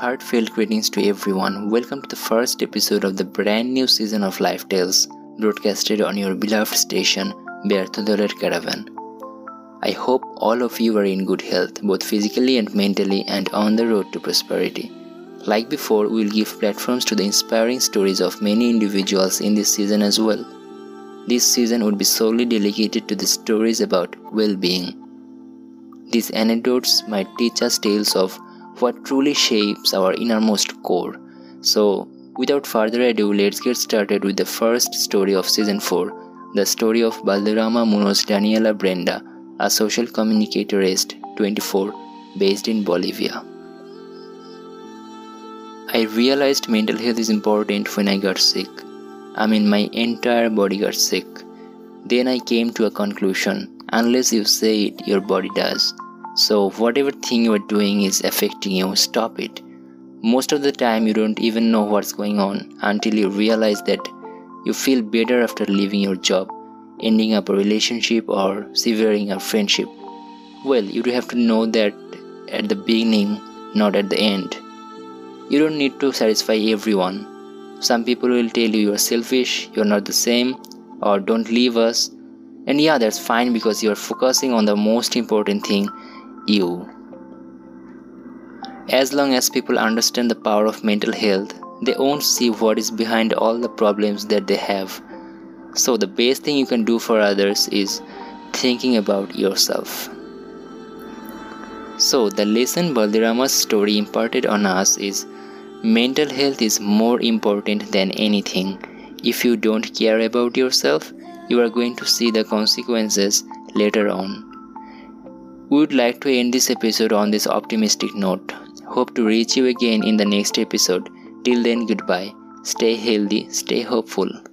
Heartfelt greetings to everyone. Welcome to the first episode of the brand new season of Life Tales, broadcasted on your beloved station, Berthodeler Caravan. I hope all of you are in good health, both physically and mentally, and on the road to prosperity. Like before, we'll give platforms to the inspiring stories of many individuals in this season as well. This season would be solely dedicated to the stories about well-being. These anecdotes might teach us tales of what truly shapes our innermost core. So, without further ado, let's get started with the first story of Season 4, the story of Balderrama Muñoz Daniela Brenda, a social communicatorist, 24, based in Bolivia. I realized mental health is important when I got sick. I mean, my entire body got sick. Then I came to a conclusion, unless you say it, your body does. So whatever thing you are doing is affecting you, stop it. Most of the time you don't even know what's going on until you realize that you feel better after leaving your job, ending up a relationship, or severing a friendship. Well, you have to know that at the beginning, not at the end. You don't need to satisfy everyone. Some people will tell you you're selfish, you're not the same, or don't leave us. And yeah, that's fine because you're focusing on the most important thing, you. As long as people understand the power of mental health, they won't see what is behind all the problems that they have. So the best thing you can do for others is thinking about yourself. So the lesson Balderrama's story imparted on us is mental health is more important than anything. If you don't care about yourself, you are going to see the consequences later on. We would like to end this episode on this optimistic note. Hope to reach you again in the next episode. Till then, goodbye. Stay healthy, stay hopeful.